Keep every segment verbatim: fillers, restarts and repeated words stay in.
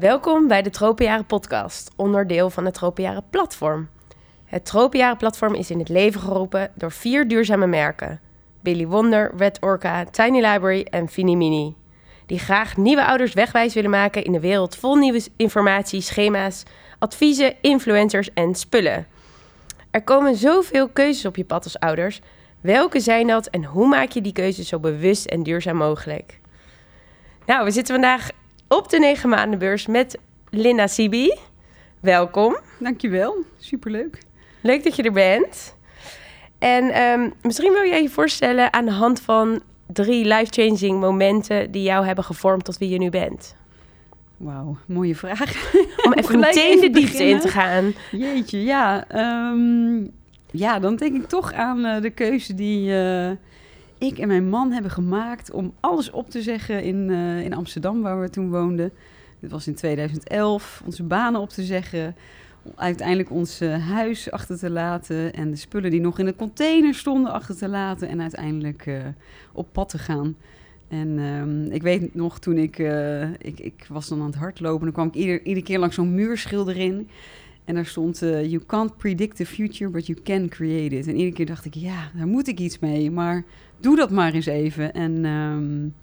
Welkom bij de Tropenjaren podcast, onderdeel van het Tropenjaren platform. Het Tropenjaren platform is in het leven geroepen door vier duurzame merken: Billy Wonder, Red Orca, Tiny Library en Finimini, die graag nieuwe ouders wegwijs willen maken in een wereld vol nieuwe informatie, schema's, adviezen, influencers en spullen. Er komen zoveel keuzes op je pad als ouders. Welke zijn dat en hoe maak je die keuzes zo bewust en duurzaam mogelijk? Nou, we zitten vandaag op de negen maandenbeurs met Linda Sibbe. Welkom. Dankjewel, superleuk. Leuk dat je er bent. En um, misschien wil jij je voorstellen aan de hand van drie life-changing momenten die jou hebben gevormd tot wie je nu bent. Wauw, mooie vraag. Om even meteen de diepte in te gaan. Jeetje, ja. Um, ja, dan denk ik toch aan uh, de keuze die uh, ik en mijn man hebben gemaakt om alles op te zeggen in, uh, in Amsterdam, waar we toen woonden. Dat was in tweeduizend elf, onze banen op te zeggen, uiteindelijk ons uh, huis achter te laten en de spullen die nog in de container stonden achter te laten en uiteindelijk uh, op pad te gaan. En um, ik weet nog, toen ik, uh, ik... Ik was dan aan het hardlopen, dan kwam ik ieder, iedere keer langs zo'n muurschilder in. En daar stond, uh, you can't predict the future, but you can create it. En iedere keer dacht ik, ja, daar moet ik iets mee, maar doe dat maar eens even. En um,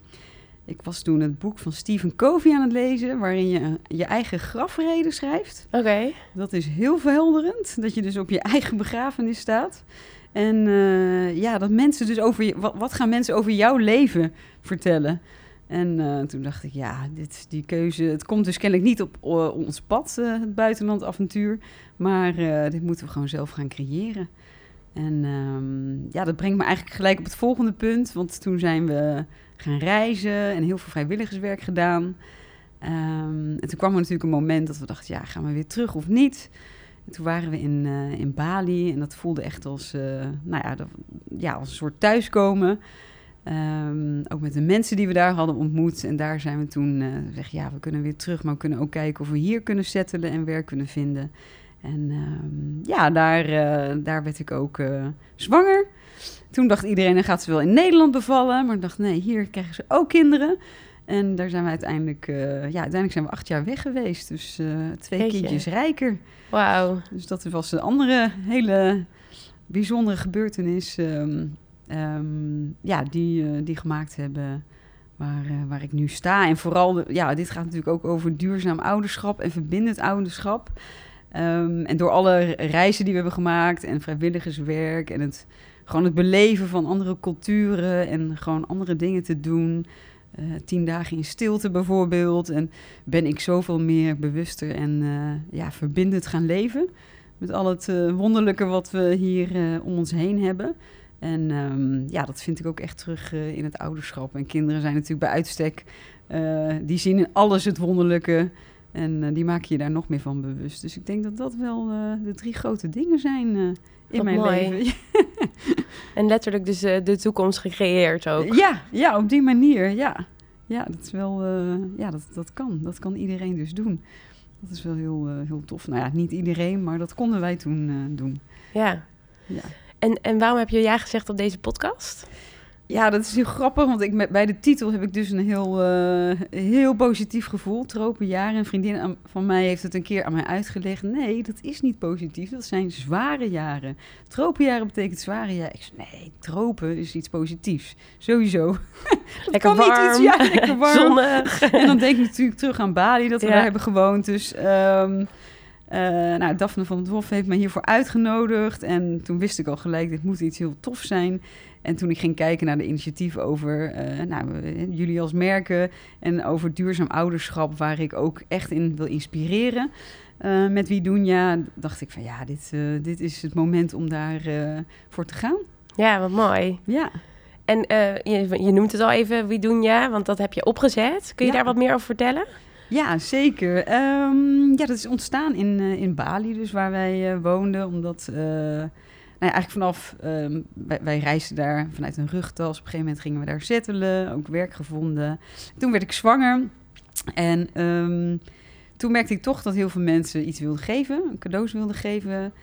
ik was toen het boek van Stephen Covey aan het lezen, waarin je je eigen grafrede schrijft. Oké. Okay. Dat is heel verhelderend, dat je dus op je eigen begrafenis staat. En uh, ja, dat mensen dus over je, wat, wat gaan mensen over jouw leven vertellen? En uh, toen dacht ik, ja, dit, die keuze, het komt dus kennelijk niet op uh, ons pad, uh, het buitenlandavontuur. Maar uh, dit moeten we gewoon zelf gaan creëren. En um, ja, dat brengt me eigenlijk gelijk op het volgende punt. Want toen zijn we gaan reizen en heel veel vrijwilligerswerk gedaan. Um, en toen kwam er natuurlijk een moment dat we dachten, ja, gaan we weer terug of niet? En toen waren we in, uh, in Bali en dat voelde echt als, uh, nou ja, dat, ja, als een soort thuiskomen. Um, ook met de mensen die we daar hadden ontmoet. En daar zijn we toen gezegd, uh, ja, we kunnen weer terug, maar we kunnen ook kijken of we hier kunnen settelen en werk kunnen vinden. En um, ja, daar, uh, daar werd ik ook uh, zwanger. Toen dacht iedereen, dan gaat ze wel in Nederland bevallen. Maar ik dacht, nee, hier krijgen ze ook kinderen. En daar zijn we uiteindelijk, uh, ja, uiteindelijk zijn we acht jaar weg geweest. Dus uh, twee Heetje. kindjes rijker. Wauw. Dus dat was een andere hele bijzondere gebeurtenis. Um, um, ja, die, uh, die gemaakt hebben waar, uh, waar ik nu sta. En vooral, de, ja, dit gaat natuurlijk ook over duurzaam ouderschap en verbindend ouderschap. Um, en door alle reizen die we hebben gemaakt en vrijwilligerswerk en het, gewoon het beleven van andere culturen en gewoon andere dingen te doen. Uh, tien dagen in stilte bijvoorbeeld. En ben ik zoveel meer bewuster en uh, ja, verbindend gaan leven. Met al het uh, wonderlijke wat we hier uh, om ons heen hebben. En um, ja, dat vind ik ook echt terug uh, in het ouderschap. En kinderen zijn natuurlijk bij uitstek, uh, die zien in alles het wonderlijke. En uh, die maak je daar nog meer van bewust. Dus ik denk dat dat wel uh, de drie grote dingen zijn uh, in mijn mooi. leven. En letterlijk dus uh, de toekomst gecreëerd ook. Ja, ja, op die manier, ja. Ja, dat is wel, uh, ja, dat, dat kan. Dat kan iedereen dus doen. Dat is wel heel, uh, heel tof. Nou ja, niet iedereen, maar dat konden wij toen uh, doen. Ja. ja. En, en waarom heb je ja gezegd op deze podcast? Ja, dat is heel grappig, want ik met, bij de titel heb ik dus een heel, uh, heel positief gevoel. Tropenjaren. Een vriendin aan, van mij heeft het een keer aan mij uitgelegd. Nee, dat is niet positief. Dat zijn zware jaren. Tropenjaren betekent zware jaren. Ik zei, nee, tropen is iets positiefs. Sowieso. Lekker warm. Iets, ja, lekker warm. Zonnig. En dan denk ik natuurlijk terug aan Bali, dat we ja. daar hebben gewoond. Dus um, uh, nou, Daphne van het Hof heeft mij hiervoor uitgenodigd. En toen wist ik al gelijk, dit moet iets heel tof zijn. En toen ik ging kijken naar de initiatieven over uh, nou, jullie als merken en over duurzaam ouderschap, waar ik ook echt in wil inspireren uh, met WeDunia, dacht ik van ja, dit, uh, dit is het moment om daar uh, voor te gaan. Ja, wat mooi. Ja. En uh, je, je noemt het al even, WeDunia, want dat heb je opgezet. Kun je ja. daar wat meer over vertellen? Ja, zeker. Um, ja, dat is ontstaan in, uh, in Bali, dus waar wij uh, woonden, omdat... Uh, Nou ja, eigenlijk vanaf, um, wij, wij reisden daar vanuit een rugtas. Op een gegeven moment gingen we daar settelen, ook werk gevonden. Toen werd ik zwanger en um, toen merkte ik toch dat heel veel mensen iets wilden geven, cadeaus wilden geven.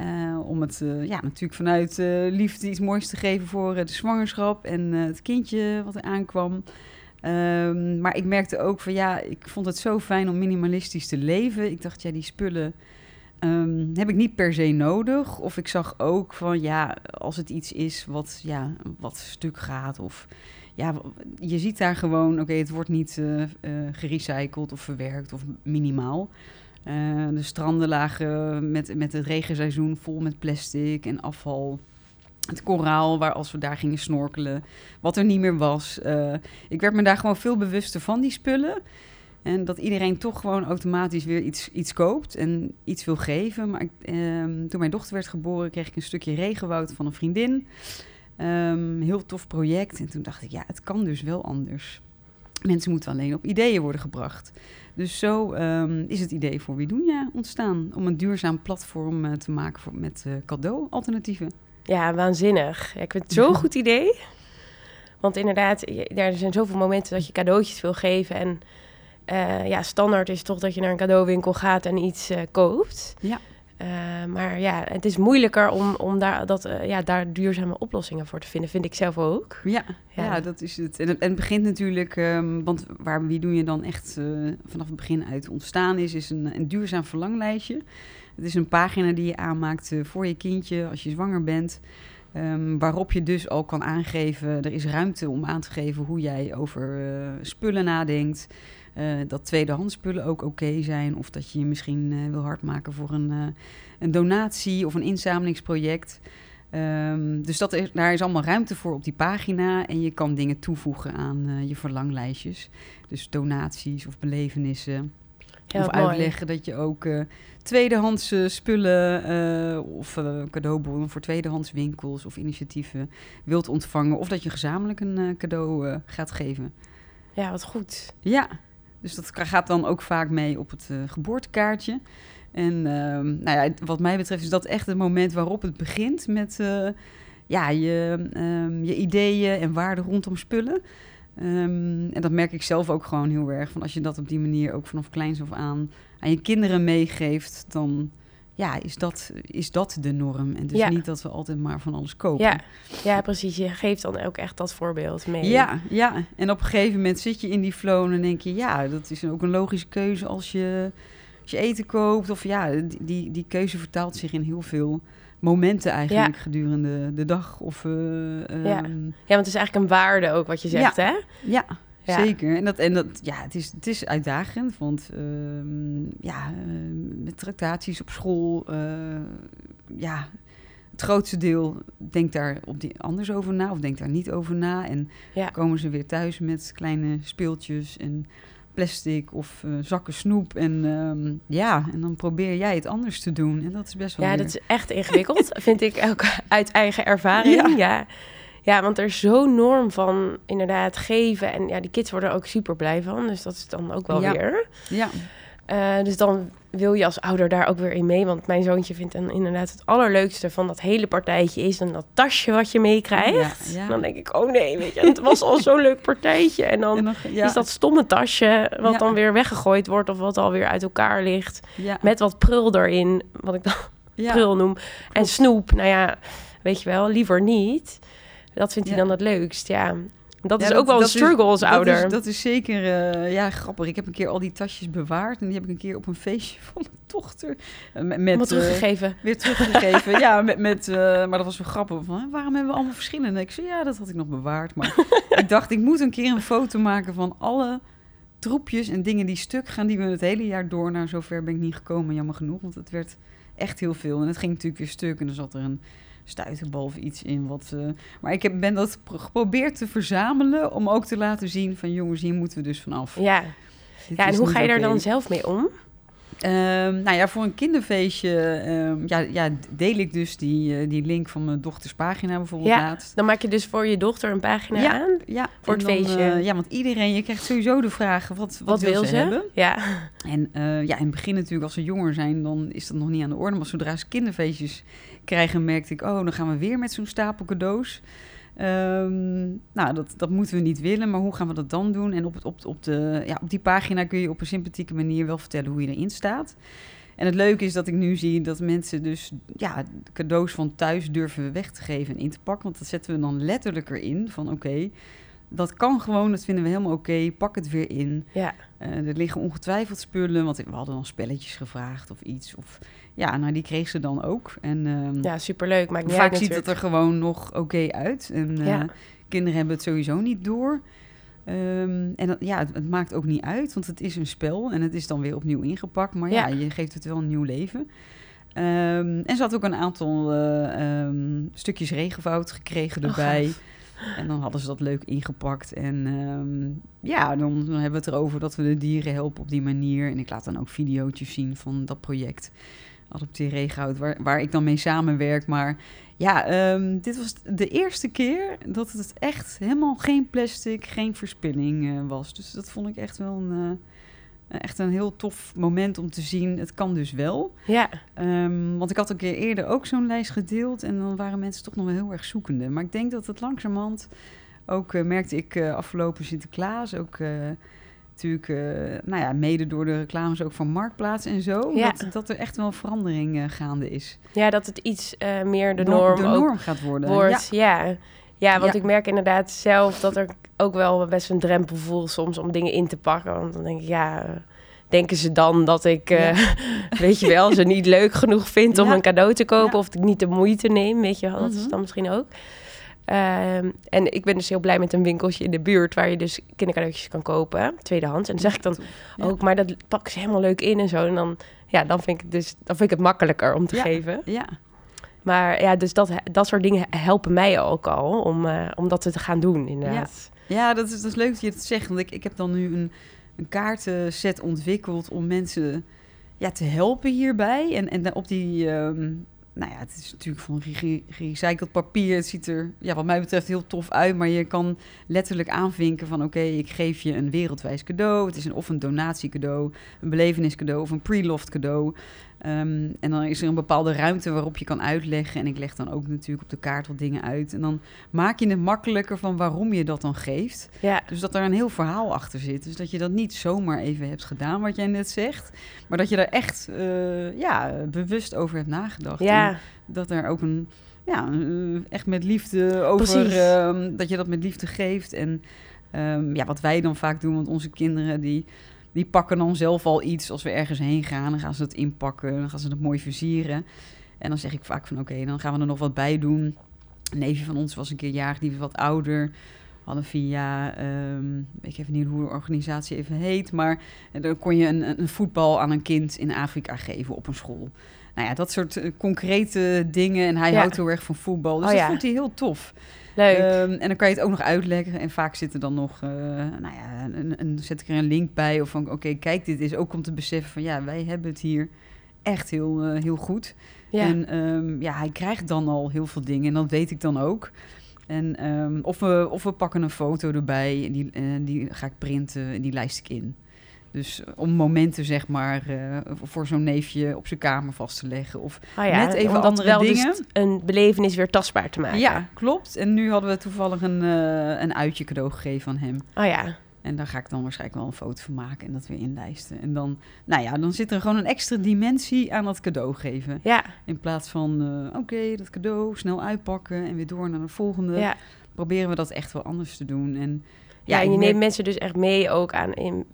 Uh, om het uh, ja, natuurlijk vanuit uh, liefde iets moois te geven voor uh, de zwangerschap en uh, het kindje wat er aankwam. Um, maar ik merkte ook van ja, ik vond het zo fijn om minimalistisch te leven. Ik dacht, ja, die spullen um, heb ik niet per se nodig. Of ik zag ook van ja, als het iets is wat, ja, wat stuk gaat of... Ja, je ziet daar gewoon, oké, okay, het wordt niet uh, uh, gerecycled of verwerkt of minimaal. Uh, de stranden lagen met, met het regenseizoen vol met plastic en afval. Het koraal, waar als we daar gingen snorkelen, wat er niet meer was. Uh, ik werd me daar gewoon veel bewuster van, die spullen. En dat iedereen toch gewoon automatisch weer iets, iets koopt en iets wil geven. Maar ik, uh, toen mijn dochter werd geboren, kreeg ik een stukje regenwoud van een vriendin. Um, heel tof project. En toen dacht ik, ja, het kan dus wel anders. Mensen moeten alleen op ideeën worden gebracht. Dus zo um, is het idee voor WeDunia ontstaan. Om een duurzaam platform uh, te maken voor, met uh, cadeau-alternatieven. Ja, waanzinnig. Ik vind het zo'n goed idee. Want inderdaad, je, er zijn zoveel momenten dat je cadeautjes wil geven. En uh, ja, standaard is toch dat je naar een cadeauwinkel gaat en iets uh, koopt. Ja. Uh, maar ja, het is moeilijker om, om daar, dat, uh, ja, daar duurzame oplossingen voor te vinden, vind ik zelf ook. Ja, ja. ja dat is het. En, en het begint natuurlijk, um, want waar WeDunia dan echt uh, vanaf het begin uit ontstaan is, is een, een duurzaam verlanglijstje. Het is een pagina die je aanmaakt uh, voor je kindje als je zwanger bent. Um, waarop je dus ook kan aangeven, er is ruimte om aan te geven hoe jij over uh, spullen nadenkt. Uh, dat tweedehands spullen ook oké okay zijn. Of dat je je misschien uh, wil hardmaken voor een, uh, een donatie of een inzamelingsproject. Um, dus dat is, daar is allemaal ruimte voor op die pagina. En je kan dingen toevoegen aan uh, je verlanglijstjes. Dus donaties of belevenissen. Ja, of uitleggen mooi. Dat je ook uh, tweedehands uh, spullen uh, of uh, cadeaubonnen voor tweedehands winkels of initiatieven wilt ontvangen. Of dat je gezamenlijk een uh, cadeau uh, gaat geven. Ja, wat goed. Ja. Dus dat gaat dan ook vaak mee op het uh, geboortekaartje. En uh, nou ja, wat mij betreft is dat echt het moment waarop het begint met uh, ja, je, um, je ideeën en waarden rondom spullen. Um, en dat merk ik zelf ook gewoon heel erg. Van als je dat op die manier ook vanaf kleins af aan aan je kinderen meegeeft, dan ja, is, dat, is dat de norm. En dus ja. niet dat we altijd maar van alles kopen. Ja. ja, precies. Je geeft dan ook echt dat voorbeeld mee. Ja, ja, en op een gegeven moment zit je in die flow en denk je, ja, dat is ook een logische keuze als je, als je eten koopt. Of ja, die, die, die keuze vertaalt zich in heel veel momenten eigenlijk ja. gedurende de dag. Of, uh, ja. Um... ja, want het is eigenlijk een waarde ook wat je zegt, ja. hè? Ja, ja, zeker. En dat, en dat, ja, het is, het is uitdagend, want um, ja, uh, met tractaties op school, uh, ja, het grootste deel denkt daar op die anders over na of denkt daar niet over na. En ja. komen ze weer thuis met kleine speeltjes en plastic of uh, zakken snoep. En um, ja, en dan probeer jij het anders te doen. En dat is best wel Ja, weer... dat is echt ingewikkeld, vind ik ook uit eigen ervaring. Ja. Ja. ja, want er is zo'n norm van inderdaad geven. En ja, die kids worden er ook super blij van. Dus dat is dan ook wel ja. weer. Ja. Uh, dus dan wil je als ouder daar ook weer in mee. Want mijn zoontje vindt dan inderdaad het allerleukste van dat hele partijtje is dan dat tasje wat je meekrijgt. Ja, ja. Dan denk ik, oh nee, weet je, het was al zo'n leuk partijtje. En dan en nog, ja. is dat stomme tasje wat ja. dan weer weggegooid wordt of wat alweer uit elkaar ligt. Ja. Met wat prul erin, wat ik dan ja. prul noem. En snoep, nou ja, weet je wel, liever niet. Dat vindt hij ja. dan het leukst, ja. Dat ja, is dat, ook wel een struggle als ouder. Dat is, dat is zeker uh, ja, grappig. Ik heb een keer al die tasjes bewaard. En die heb ik een keer op een feestje van mijn dochter. Met, met, uh, teruggegeven. Weer teruggegeven. ja, met, met, uh, maar dat was wel grappig. Van, waarom hebben we allemaal verschillende? Ik zei, ja, dat had ik nog bewaard. Maar ik dacht, ik moet een keer een foto maken van alle troepjes en dingen die stuk gaan. Die we het hele jaar door. Nou, zover ben ik niet gekomen, jammer genoeg. Want het werd echt heel veel. En het ging natuurlijk weer stuk. En dan zat er een stuiterbal of iets in. Wat, uh, maar ik heb, ben dat geprobeerd te verzamelen om ook te laten zien van jongens, hier moeten we dus vanaf. Ja, ja en hoe ga je daar okay. dan zelf mee om? Um, nou ja, voor een kinderfeestje um, ja, ja, deel ik dus die, uh, die link van mijn dochters pagina bijvoorbeeld ja, laatst. Dan maak je dus voor je dochter een pagina ja, aan ja, voor het dan, feestje. Uh, ja, want iedereen, je krijgt sowieso de vraag wat, wat, wat wil ze, ze hebben. Ja. En uh, ja, in het begin natuurlijk als ze jonger zijn, dan is dat nog niet aan de orde. Maar zodra ze kinderfeestjes krijgen, merkte ik, oh, dan gaan we weer met zo'n stapel cadeaus. Um, nou, dat, dat moeten we niet willen, maar hoe gaan we dat dan doen? En op, het, op, op, de, ja, op die pagina kun je op een sympathieke manier wel vertellen hoe je erin staat. En het leuke is dat ik nu zie dat mensen dus ja, cadeaus van thuis durven weg te geven en in te pakken. Want dat zetten we dan letterlijk erin van oké, okay, dat kan gewoon, dat vinden we helemaal oké. Okay. Pak het weer in. Ja. Uh, er liggen ongetwijfeld spullen, want we hadden dan spelletjes gevraagd of iets. Of, ja, nou die kreeg ze dan ook. En, um, ja, superleuk. Maakt niet vaak uit, ziet natuurlijk. Het er gewoon nog oké okay uit. En uh, ja. kinderen hebben het sowieso niet door. Um, en dat, ja, het, het maakt ook niet uit, want het is een spel en het is dan weer opnieuw ingepakt. Maar ja, ja je geeft het wel een nieuw leven. Um, en ze had ook een aantal uh, um, stukjes regenwoud gekregen erbij. Oh, en dan hadden ze dat leuk ingepakt. En um, ja, dan, dan hebben we het erover dat we de dieren helpen op die manier. En ik laat dan ook video's zien van dat project Adopteer Reghout, waar, waar ik dan mee samenwerk. Maar ja, um, dit was de eerste keer dat het echt helemaal geen plastic, geen verspilling uh, was. Dus dat vond ik echt wel een... Uh, Echt een heel tof moment om te zien. Het kan dus wel. Ja. Um, want ik had een keer eerder ook zo'n lijst gedeeld. En dan waren mensen toch nog wel heel erg zoekende. Maar ik denk dat het langzamerhand... Ook uh, merkte ik uh, afgelopen Sinterklaas. Ook uh, natuurlijk... Uh, nou ja, mede door de reclames ook van Marktplaats en zo. Ja. Dat, dat er echt wel verandering uh, gaande is. Ja, dat het iets uh, meer de norm, de norm gaat worden. Wordt, ja. ja. Ja, want ja. ik merk inderdaad zelf dat er ook wel best een drempel voel soms om dingen in te pakken. Want dan denk ik, ja, denken ze dan dat ik, ja. uh, weet je wel, ze niet leuk genoeg vind om ja. een cadeau te kopen. Ja. Of dat ik niet de moeite neem, weet je wel, dat mm-hmm. is dan misschien ook. Uh, en ik ben dus heel blij met een winkeltje in de buurt waar je dus kindercadeautjes kan kopen, tweedehands. En dan zeg ik dan ja. ook, maar dat pakken ze helemaal leuk in en zo. En dan, ja, dan, vind ik dus, dan vind ik het makkelijker om te ja. geven. Ja. Maar ja, dus dat, dat soort dingen helpen mij ook al om, uh, om dat te gaan doen, inderdaad. Ja, ja dat, is, dat is leuk dat je het zegt. Want ik, ik heb dan nu een, een kaartenset ontwikkeld om mensen ja, te helpen hierbij. En, en op die, um, nou ja, het is natuurlijk van gere- gerecycled papier. Het ziet er ja, wat mij betreft heel tof uit. Maar je kan letterlijk aanvinken van oké, okay, ik geef je een wereldwijs cadeau. Het is een, of een donatiecadeau, een beleveniscadeau of een pre-loved cadeau. Um, en dan is er een bepaalde ruimte waarop je kan uitleggen. En ik leg dan ook natuurlijk op de kaart wat dingen uit. En dan maak je het makkelijker van waarom je dat dan geeft. Ja. Dus dat er een heel verhaal achter zit. Dus dat je dat niet zomaar even hebt gedaan, wat jij net zegt. Maar dat je daar echt uh, ja, bewust over hebt nagedacht. Ja. En dat er ook een... Ja, echt met liefde over... Um, dat je dat met liefde geeft. En um, ja, wat wij dan vaak doen, want onze kinderen die... Die pakken dan zelf al iets als we ergens heen gaan. Dan gaan ze dat inpakken, dan gaan ze dat mooi versieren. En dan zeg ik vaak van oké, okay, dan gaan we er nog wat bij doen. Een neefje van ons was een keer jarig, die was wat ouder. We hadden via, um, ik weet niet hoe de organisatie even heet... maar dan kon je een, een voetbal aan een kind in Afrika geven op een school. Nou ja, dat soort concrete dingen. En hij ja. houdt heel erg van voetbal, dus oh, dat ja. vond hij heel tof. Leuk. Um, en dan kan je het ook nog uitleggen. En vaak zit er dan nog, uh, nou ja, een, een, zet ik er een link bij. Of van, oké, okay, kijk, dit is ook om te beseffen van... ja, wij hebben het hier echt heel, uh, heel goed. Ja. En um, ja, hij krijgt dan al heel veel dingen. En dat weet ik dan ook. En um, of, we, of we pakken een foto erbij. En die, uh, die ga ik printen en die lijst ik in. Dus om momenten, zeg maar, uh, voor zo'n neefje op zijn kamer vast te leggen. Of oh ja, net even andere wel dingen. Dus een belevenis weer tastbaar te maken. Ja, klopt. En nu hadden we toevallig een, uh, een uitje cadeau gegeven aan hem. Oh ja. En daar ga ik dan waarschijnlijk wel een foto van maken en dat weer inlijsten. En dan, nou ja, dan zit er gewoon een extra dimensie aan dat cadeau geven. Ja. In plaats van, uh, oké, okay, dat cadeau snel uitpakken en weer door naar de volgende. Ja. Proberen we dat echt wel anders te doen. En, ja, ja, en je neemt mensen dus echt mee ook aan... In...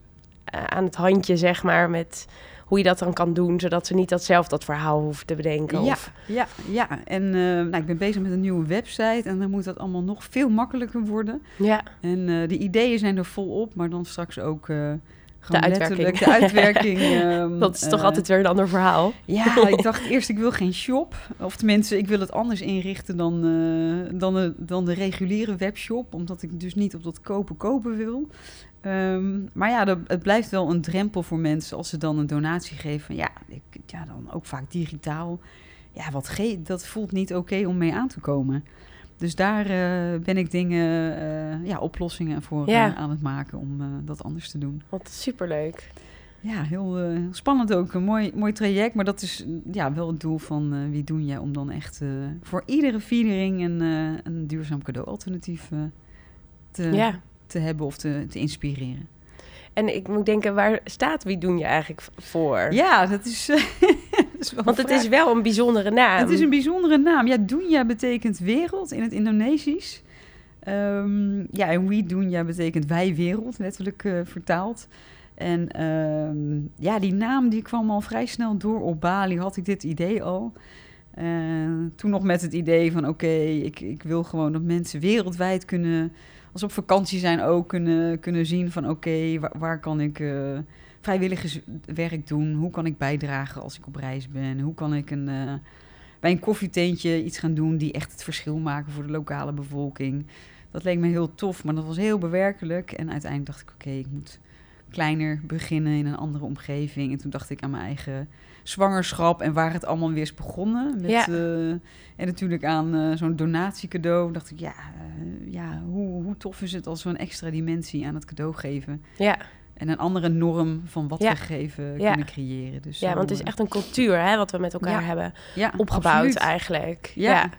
aan het handje, zeg maar, met hoe je dat dan kan doen, zodat ze niet dat zelf dat verhaal hoeven te bedenken. Ja, of... ja, ja. En uh, nou, ik ben bezig met een nieuwe website en dan moet dat allemaal nog veel makkelijker worden. Ja. En uh, de ideeën zijn er volop, maar dan straks ook... Uh, De uitwerking. De uitwerking um, dat is toch uh, altijd weer een ander verhaal. Ja, ik dacht eerst, ik wil geen shop. Of tenminste, ik wil het anders inrichten dan, uh, dan, de, dan de reguliere webshop. Omdat ik dus niet op dat kopen kopen wil. Um, maar ja, dat, het blijft wel een drempel voor mensen als ze dan een donatie geven. Ja, ik, ja dan ook vaak digitaal. Ja, wat ge- dat voelt niet oké okay om mee aan te komen. Dus daar uh, ben ik dingen, uh, ja, oplossingen voor ja. uh, aan het maken om uh, dat anders te doen. Wat superleuk. Ja, heel uh, spannend ook. Een mooi, mooi traject, maar dat is ja, wel het doel van uh, WeDunia, om dan echt uh, voor iedere viering een, uh, een duurzaam cadeaualternatief uh, te, ja. te hebben of te, te inspireren. En ik moet denken, waar staat WeDunia eigenlijk voor? Ja, dat is... Uh, Want het vraag. Is wel een bijzondere naam. Het is een bijzondere naam. Ja, Dunia betekent wereld in het Indonesisch. Um, ja, en WeDunia betekent wij wereld, letterlijk uh, vertaald. En um, ja, die naam die kwam al vrij snel door. Op Bali had ik dit idee al. Uh, toen nog met het idee van oké, okay, ik, ik wil gewoon dat mensen wereldwijd kunnen... als op vakantie zijn ook kunnen, kunnen zien van oké, okay, waar, waar kan ik uh, vrijwilligerswerk doen? Hoe kan ik bijdragen als ik op reis ben? Hoe kan ik een, uh, bij een koffietentje iets gaan doen die echt het verschil maken voor de lokale bevolking? Dat leek me heel tof, maar dat was heel bewerkelijk. En uiteindelijk dacht ik oké, okay, ik moet kleiner beginnen in een andere omgeving. En toen dacht ik aan mijn eigen zwangerschap en waar het allemaal weer is begonnen. Met, ja. uh, en natuurlijk aan uh, zo'n donatiecadeau. Dacht ik, ja, uh, ja hoe, hoe tof is het als we een extra dimensie aan het cadeau geven. Ja. En een andere norm van wat ja. we geven ja. kunnen creëren. Dus ja, zo, want het is echt een cultuur hè, wat we met elkaar ja. hebben ja, opgebouwd absoluut. Eigenlijk. Ja. ja.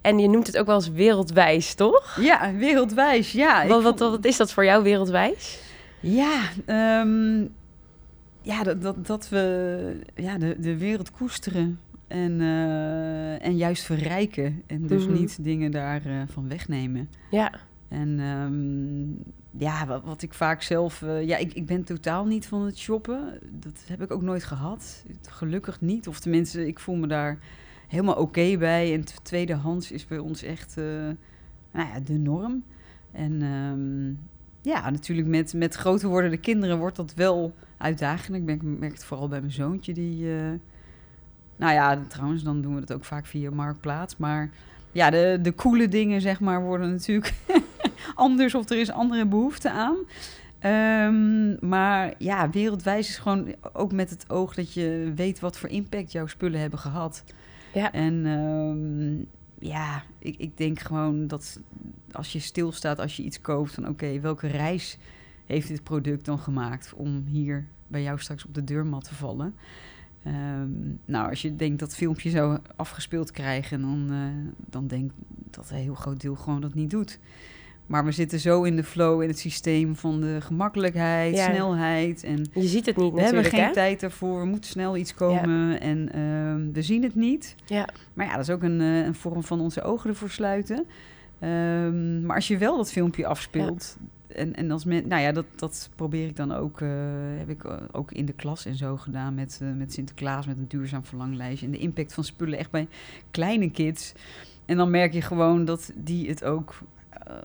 En je noemt het ook wel eens wereldwijs, toch? Ja, wereldwijs, ja. Wat, wat, wat, wat is dat voor jou, wereldwijs? Ja, um, ja dat, dat, dat we ja, de, de wereld koesteren en, uh, en juist verrijken. En dus mm-hmm. niet dingen daarvan uh, wegnemen. Ja. En um, ja, wat, wat ik vaak zelf... Uh, ja, ik, ik ben totaal niet van het shoppen. Dat heb ik ook nooit gehad. Gelukkig niet. Of tenminste, ik voel me daar helemaal oké okay bij. En tweedehands is bij ons echt uh, nou ja, de norm. En... Um, Ja, natuurlijk met, met groter wordende kinderen wordt dat wel uitdagend. Ik merk, merk het vooral bij mijn zoontje. Die, uh, nou ja, trouwens, dan doen we dat ook vaak via Marktplaats. Maar ja, de, de coole dingen, zeg maar, worden natuurlijk anders of er is andere behoefte aan. Um, maar ja, wereldwijs is gewoon ook met het oog dat je weet wat voor impact jouw spullen hebben gehad. Ja. En... Um, Ja, ik, ik denk gewoon dat als je stilstaat, als je iets koopt... van oké, okay, welke reis heeft dit product dan gemaakt... om hier bij jou straks op de deurmat te vallen? Um, nou, als je denkt dat filmpje zou afgespeeld krijgen... dan, uh, dan denk ik dat een heel groot deel gewoon dat niet doet. Maar we zitten zo in de flow, in het systeem van de gemakkelijkheid, ja. snelheid. En je ziet het niet we natuurlijk, We hebben geen hè? tijd daarvoor, er moet snel iets komen ja. en uh, we zien het niet. Ja. Maar ja, dat is ook een, uh, een vorm van onze ogen ervoor sluiten. Um, maar als je wel dat filmpje afspeelt... Ja. En, en als men, nou ja, dat, dat probeer ik dan ook... Uh, heb ik ook in de klas en zo gedaan met, uh, met Sinterklaas, met een duurzaam verlanglijstje. En de impact van spullen echt bij kleine kids. En dan merk je gewoon dat die het ook...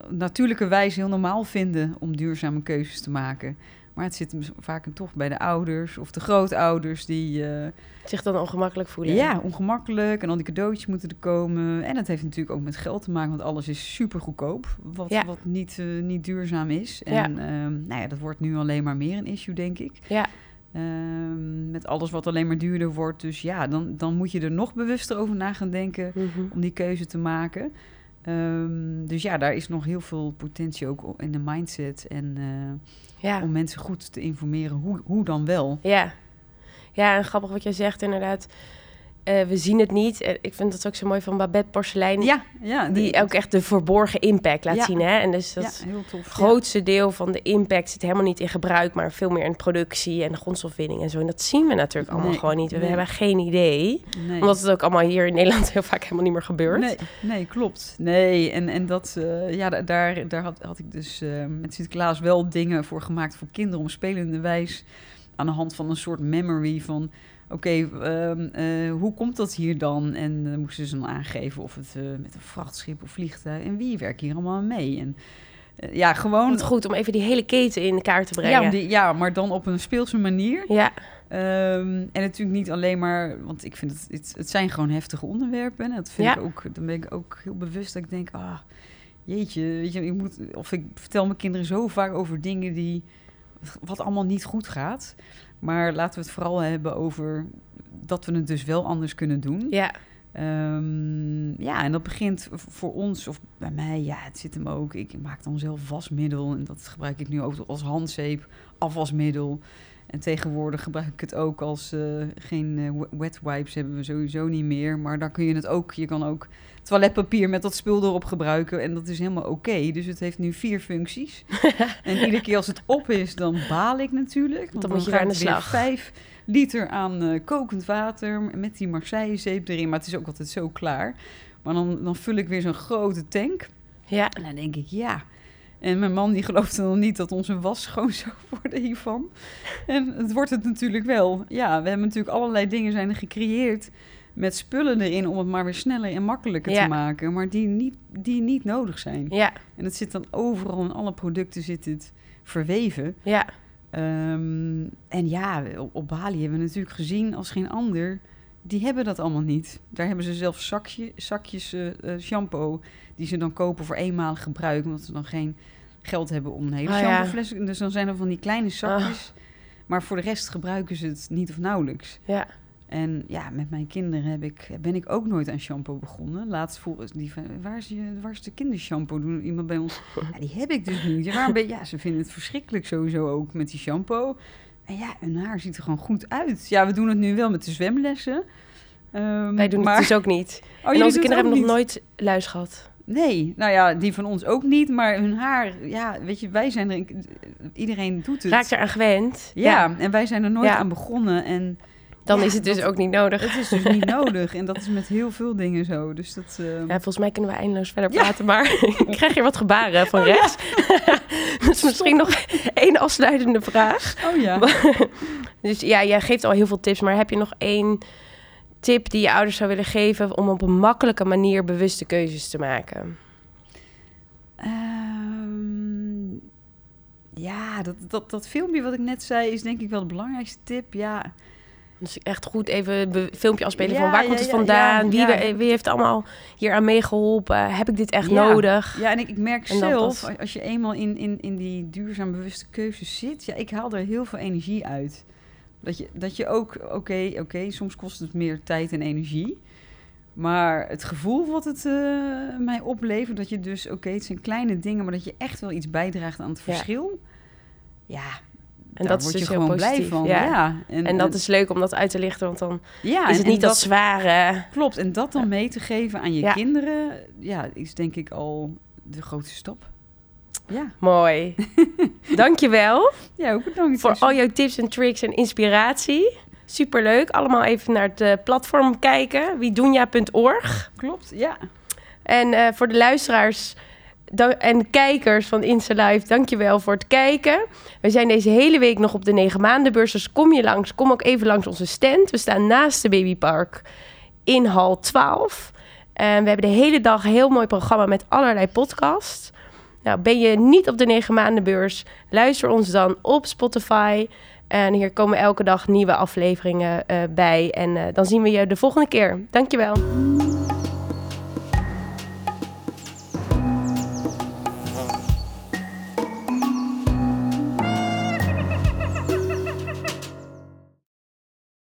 natuurlijke wijze heel normaal vinden om duurzame keuzes te maken. Maar het zit vaak en toch bij de ouders of de grootouders die... Uh, zich dan ongemakkelijk voelen. Ja, ongemakkelijk. En al die cadeautjes moeten er komen. En dat heeft natuurlijk ook met geld te maken, want alles is super goedkoop. Wat, ja. wat niet, uh, niet duurzaam is. En ja. Um, nou ja, dat wordt nu alleen maar meer een issue, denk ik. Ja. Um, met alles wat alleen maar duurder wordt. Dus ja, dan, dan moet je er nog bewuster over na gaan denken mm-hmm. om die keuze te maken. Um, dus ja, daar is nog heel veel potentie ook in de mindset. En uh, ja. om mensen goed te informeren, hoe, hoe dan wel. Ja. ja, en grappig wat jij zegt inderdaad. Uh, we zien het niet. Uh, ik vind dat ook zo mooi van Babette Porselein. Ja, ja, die de, ook echt de verborgen impact laat ja. zien. Hè? En dus dat ja, grootste ja. deel van de impact zit helemaal niet in gebruik... maar veel meer in productie en de grondstofwinning en zo. En dat zien we natuurlijk allemaal nee, gewoon niet. We nee. hebben geen idee. Nee. Omdat het ook allemaal hier in Nederland heel vaak helemaal niet meer gebeurt. Nee, nee klopt. Nee, en, en dat, uh, ja, daar, daar had, had ik dus uh, met Sinterklaas wel dingen voor gemaakt... voor kinderen om spelende wijs aan de hand van een soort memory van... Oké, okay, um, uh, hoe komt dat hier dan? En uh, moesten ze dan aangeven of het uh, met een vrachtschip of vliegtuig... en wie werkt hier allemaal mee? En uh, ja, gewoon... Het goed om even die hele keten in kaart te brengen. Ja, die, ja maar dan op een speelse manier. Ja. Um, en natuurlijk niet alleen maar... Want ik vind het... Het, het zijn gewoon heftige onderwerpen. En dat vind ja. ik ook... Dan ben ik ook heel bewust dat ik denk... Ah, jeetje, weet je, ik moet... Of ik vertel mijn kinderen zo vaak over dingen die... Wat allemaal niet goed gaat... Maar laten we het vooral hebben over dat we het dus wel anders kunnen doen. Ja. Um, ja, en dat begint voor ons, of bij mij, ja, het zit hem ook. Ik maak dan zelf wasmiddel en dat gebruik ik nu ook als handzeep, afwasmiddel. En tegenwoordig gebruik ik het ook als, uh, geen uh, wet wipes hebben we sowieso niet meer. Maar daar kun je het ook, je kan ook toiletpapier met dat spul erop gebruiken. En dat is helemaal oké. Okay. Dus het heeft nu vier functies. En iedere keer als het op is, dan baal ik natuurlijk. Want dan, dan moet je weer aan de slag. Vijf liter aan uh, kokend water met die Marseillezeep erin. Maar het is ook altijd zo klaar. Maar dan, dan vul ik weer zo'n grote tank. Ja. En dan denk ik, ja. En mijn man die geloofde nog niet dat onze was schoon zou worden hiervan. En het wordt het natuurlijk wel. Ja, we hebben natuurlijk allerlei dingen zijn er gecreëerd met spullen erin om het maar weer sneller en makkelijker ja. te maken. Maar die niet, die niet nodig zijn. Ja. En dat zit dan overal in alle producten zit dit verweven. Ja. Um, en ja, op Bali hebben we natuurlijk gezien als geen ander. Die hebben dat allemaal niet. Daar hebben ze zelf zakje, zakjes uh, shampoo die ze dan kopen voor eenmalig gebruik. Omdat ze dan geen geld hebben om een hele oh, shampoofles. Ja. Dus dan zijn er van die kleine zakjes. Oh. Maar voor de rest gebruiken ze het niet of nauwelijks. Ja. En ja, met mijn kinderen heb ik, ben ik ook nooit aan shampoo begonnen. Laatst vroeg die van, waar is, je, waar is de kindershampoo? Doen iemand bij ons? Ja, die heb ik dus niet. Ja, waarom ben, ja, ze vinden het verschrikkelijk sowieso ook met die shampoo. En ja, hun haar ziet er gewoon goed uit. Ja, we doen het nu wel met de zwemlessen. Um, Wij doen maar... het dus ook niet. Oh, en onze kinderen hebben niet. Nog nooit luis gehad. Nee, nou ja, die van ons ook niet, maar hun haar, ja, weet je, wij zijn er, iedereen doet het. Raakt er aan gewend. Ja, ja. En wij zijn er nooit ja. aan begonnen en... Dan ja, is het dus dat, ook niet nodig. Het is dus niet nodig. En dat is met heel veel dingen zo. Dus dat, uh... ja, volgens mij kunnen we eindeloos verder ja. praten. Maar ik krijg hier wat gebaren van oh, rechts. Ja. Dus misschien nog één afsluitende vraag. Oh ja. Dus ja, jij geeft al heel veel tips. Maar heb je nog één tip die je ouders zou willen geven om op een makkelijke manier bewuste keuzes te maken? Um, ja, dat, dat, dat filmpje wat ik net zei is denk ik wel de belangrijkste tip. Ja. Dus echt goed even een filmpje afspelen ja, van waar ja, komt het ja, vandaan? Ja, ja. Wie, wie heeft allemaal hier aan meegeholpen? Heb ik dit echt ja. nodig? Ja, en ik, ik merk en zelf, als je eenmaal in, in, in die duurzaam bewuste keuzes zit... Ja, ik haal er heel veel energie uit. Dat je, dat je ook, oké, okay, oké, okay, soms kost het meer tijd en energie... Maar het gevoel wat het uh, mij oplevert, dat je dus... Oké, okay, het zijn kleine dingen, maar dat je echt wel iets bijdraagt aan het verschil. Ja... ja. En daar dat word is dus je heel gewoon positief. Blij van. Ja. Ja. En, en dat en, is leuk om dat uit te lichten, want dan ja, is het en, niet en dat, dat zware. Klopt, en dat dan mee te geven aan je ja. kinderen, ja, is denk ik al de grootste stap. Ja. Mooi. Dankjewel. Ja, ook bedankt. Voor al jouw tips en tricks en inspiratie. Superleuk. Allemaal even naar het platform kijken, W E Dunia punt org. Klopt, ja. En uh, voor de luisteraars... en kijkers van Insta Live, dankjewel voor het kijken. We zijn deze hele week nog op de negen maandenbeurs, dus kom je langs. Kom ook even langs onze stand. We staan naast de babypark in hal twaalf. En we hebben de hele dag een heel mooi programma met allerlei podcasts. Nou, ben je niet op de negen maandenbeurs, luister ons dan op Spotify. En hier komen elke dag nieuwe afleveringen uh, bij. En uh, dan zien we je de volgende keer. Dankjewel.